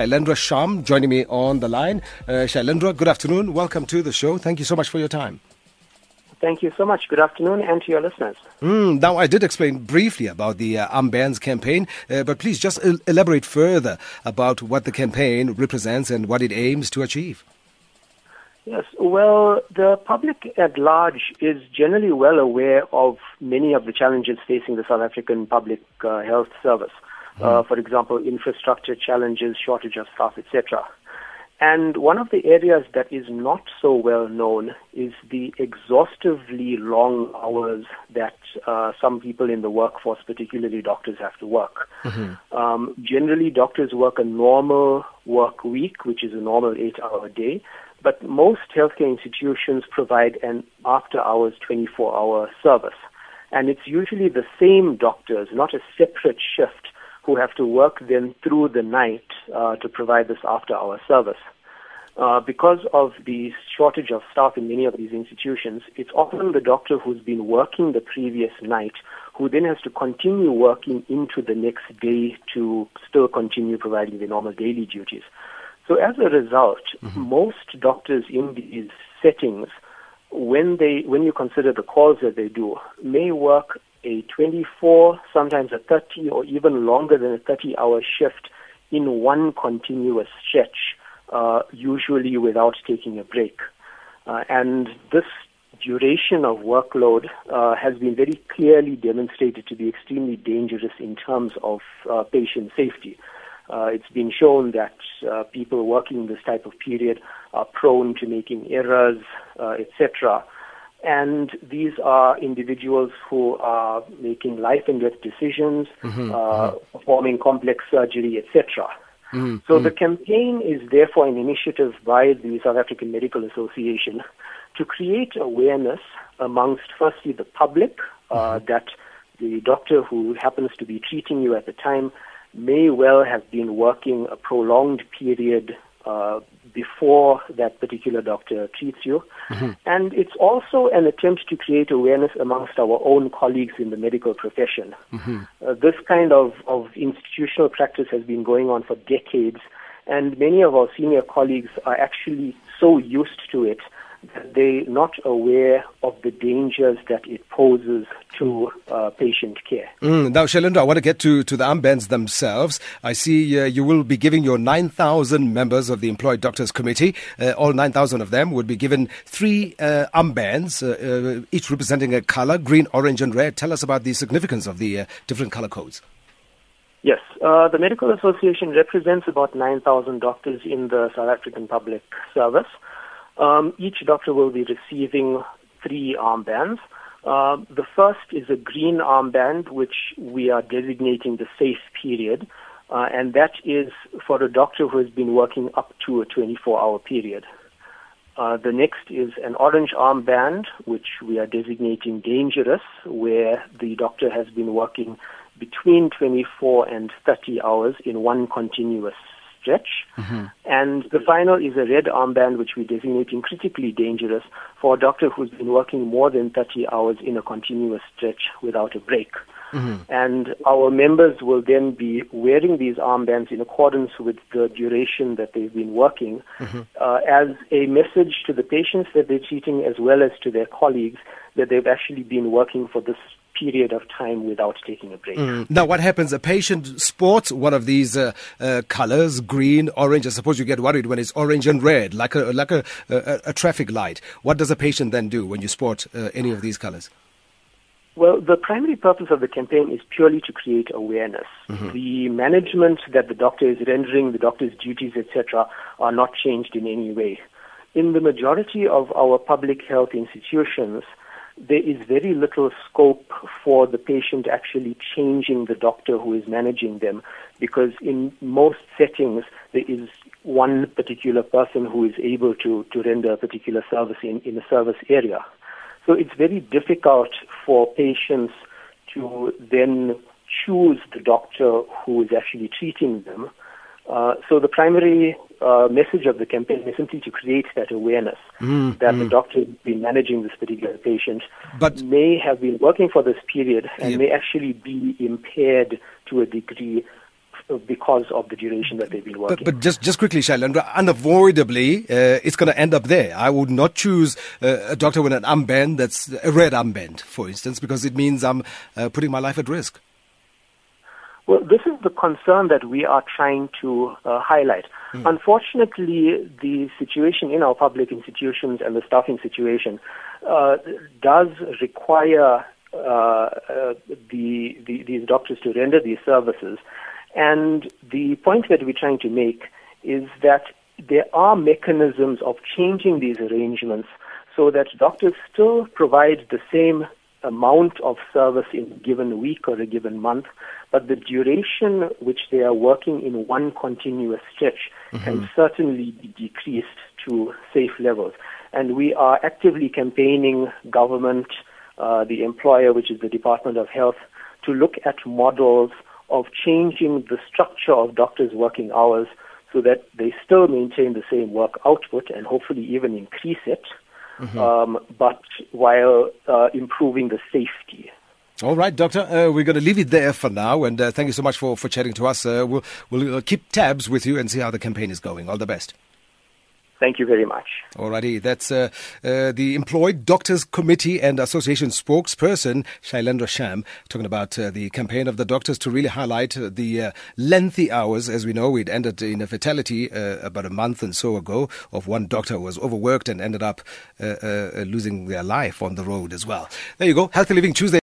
Shailendra Sham joining me on the line. Shailendra, good afternoon. Welcome to the show. Thank you so much for your time. Thank you so much. Good afternoon and to your listeners. Now, I did explain briefly about the Umbands campaign, but please just elaborate further about what the campaign represents and what it aims to achieve. Yes, well, the public at large is generally well aware of many of the challenges facing the South African public health service. For example, infrastructure challenges, shortage of staff, etc. And one of the areas that is not so well known is the exhaustively long hours that some people in the workforce, particularly doctors, have to work. Generally, doctors work a normal work week, which is a normal 8-hour day, but most healthcare institutions provide an after-hours 24-hour service. And it's usually the same doctors, not a separate shift, who have to work then through the night to provide this after-hour service. Because of the shortage of staff in many of these institutions, it's often the doctor who's been working the previous night who then has to continue working into the next day to still continue providing the normal daily duties. So as a result, most doctors in these settings, when you consider the calls that they do, may work a 24, sometimes a 30, or even longer than a 30-hour shift in one continuous stretch, usually without taking a break. And this duration of workload has been very clearly demonstrated to be extremely dangerous in terms of patient safety. It's been shown that people working this type of period are prone to making errors, etc., and these are individuals who are making life and death decisions, performing complex surgery, etc. The campaign is therefore an initiative by the South African Medical Association to create awareness amongst, firstly, the public, that the doctor who happens to be treating you at the time may well have been working a prolonged period before that particular doctor treats you. And it's also an attempt to create awareness amongst our own colleagues in the medical profession. This kind of institutional practice has been going on for decades, and many of our senior colleagues are actually so used to it that they're not aware of the dangers that it poses to patient care. Now, Shailendra, I want to get to the Umbands themselves. I see you will be giving your 9,000 members of the Employed Doctors' Committee, all 9,000 of them would be given three Umbands, each representing a color, green, orange and red. Tell us about the significance of the different color codes. Yes, the Medical Association represents about 9,000 doctors in the South African public service. Each doctor will be receiving three armbands. The first is a green armband, which we are designating the safe period, and that is for a doctor who has been working up to a 24-hour period. The next is an orange armband, which we are designating dangerous, where the doctor has been working between 24 and 30 hours in one continuous stretch. And the final is a red armband, which we designate in critically dangerous for a doctor who's been working more than 30 hours in a continuous stretch without a break. And our members will then be wearing these armbands in accordance with the duration that they've been working, as a message to the patients that they're treating as well as to their colleagues that they've actually been working for this period of time without taking a break. Now, what happens? A patient sports one of these colors, green, orange. I suppose you get worried when it's orange and red, like a traffic light. What does a patient then do when you sport any of these colors? Well, the primary purpose of the campaign is purely to create awareness. The management that the doctor is rendering, the doctor's duties, etc., are not changed in any way. In the majority of our public health institutions, there is very little scope for the patient actually changing the doctor who is managing them, because in most settings there is one particular person who is able to render a particular service in a service area. So it's very difficult for patients to then choose the doctor who is actually treating them. So the primary message of the campaign is simply to create that awareness that the doctor who's been managing this particular patient may have been working for this period and may actually be impaired to a degree because of the duration that they've been working. But just quickly, Shailendra, unavoidably, it's going to end up there. I would not choose a doctor with an umband that's a red umband, for instance, because it means I'm putting my life at risk. Well, this is the concern that we are trying to highlight. Unfortunately, the situation in our public institutions and the staffing situation does require these doctors to render these services. And the point that we're trying to make is that there are mechanisms of changing these arrangements so that doctors still provide the same amount of service in a given week or a given month, but the duration which they are working in one continuous stretch can certainly be decreased to safe levels. And we are actively campaigning government, the employer, which is the Department of Health, to look at models of changing the structure of doctors' working hours so that they still maintain the same work output and hopefully even increase it. But while improving the safety. All right, Doctor, we're going to leave it there for now. And thank you so much for chatting to us. We'll keep tabs with you and see how the campaign is going. All the best. Thank you very much. Alrighty, that's the Employed Doctors' Committee and Association spokesperson, Shailendra Sham, talking about the campaign of the doctors to really highlight the lengthy hours. As we know, it ended in a fatality about a month and so ago of one doctor who was overworked and ended up losing their life on the road as well. There you go, Healthy Living Tuesday.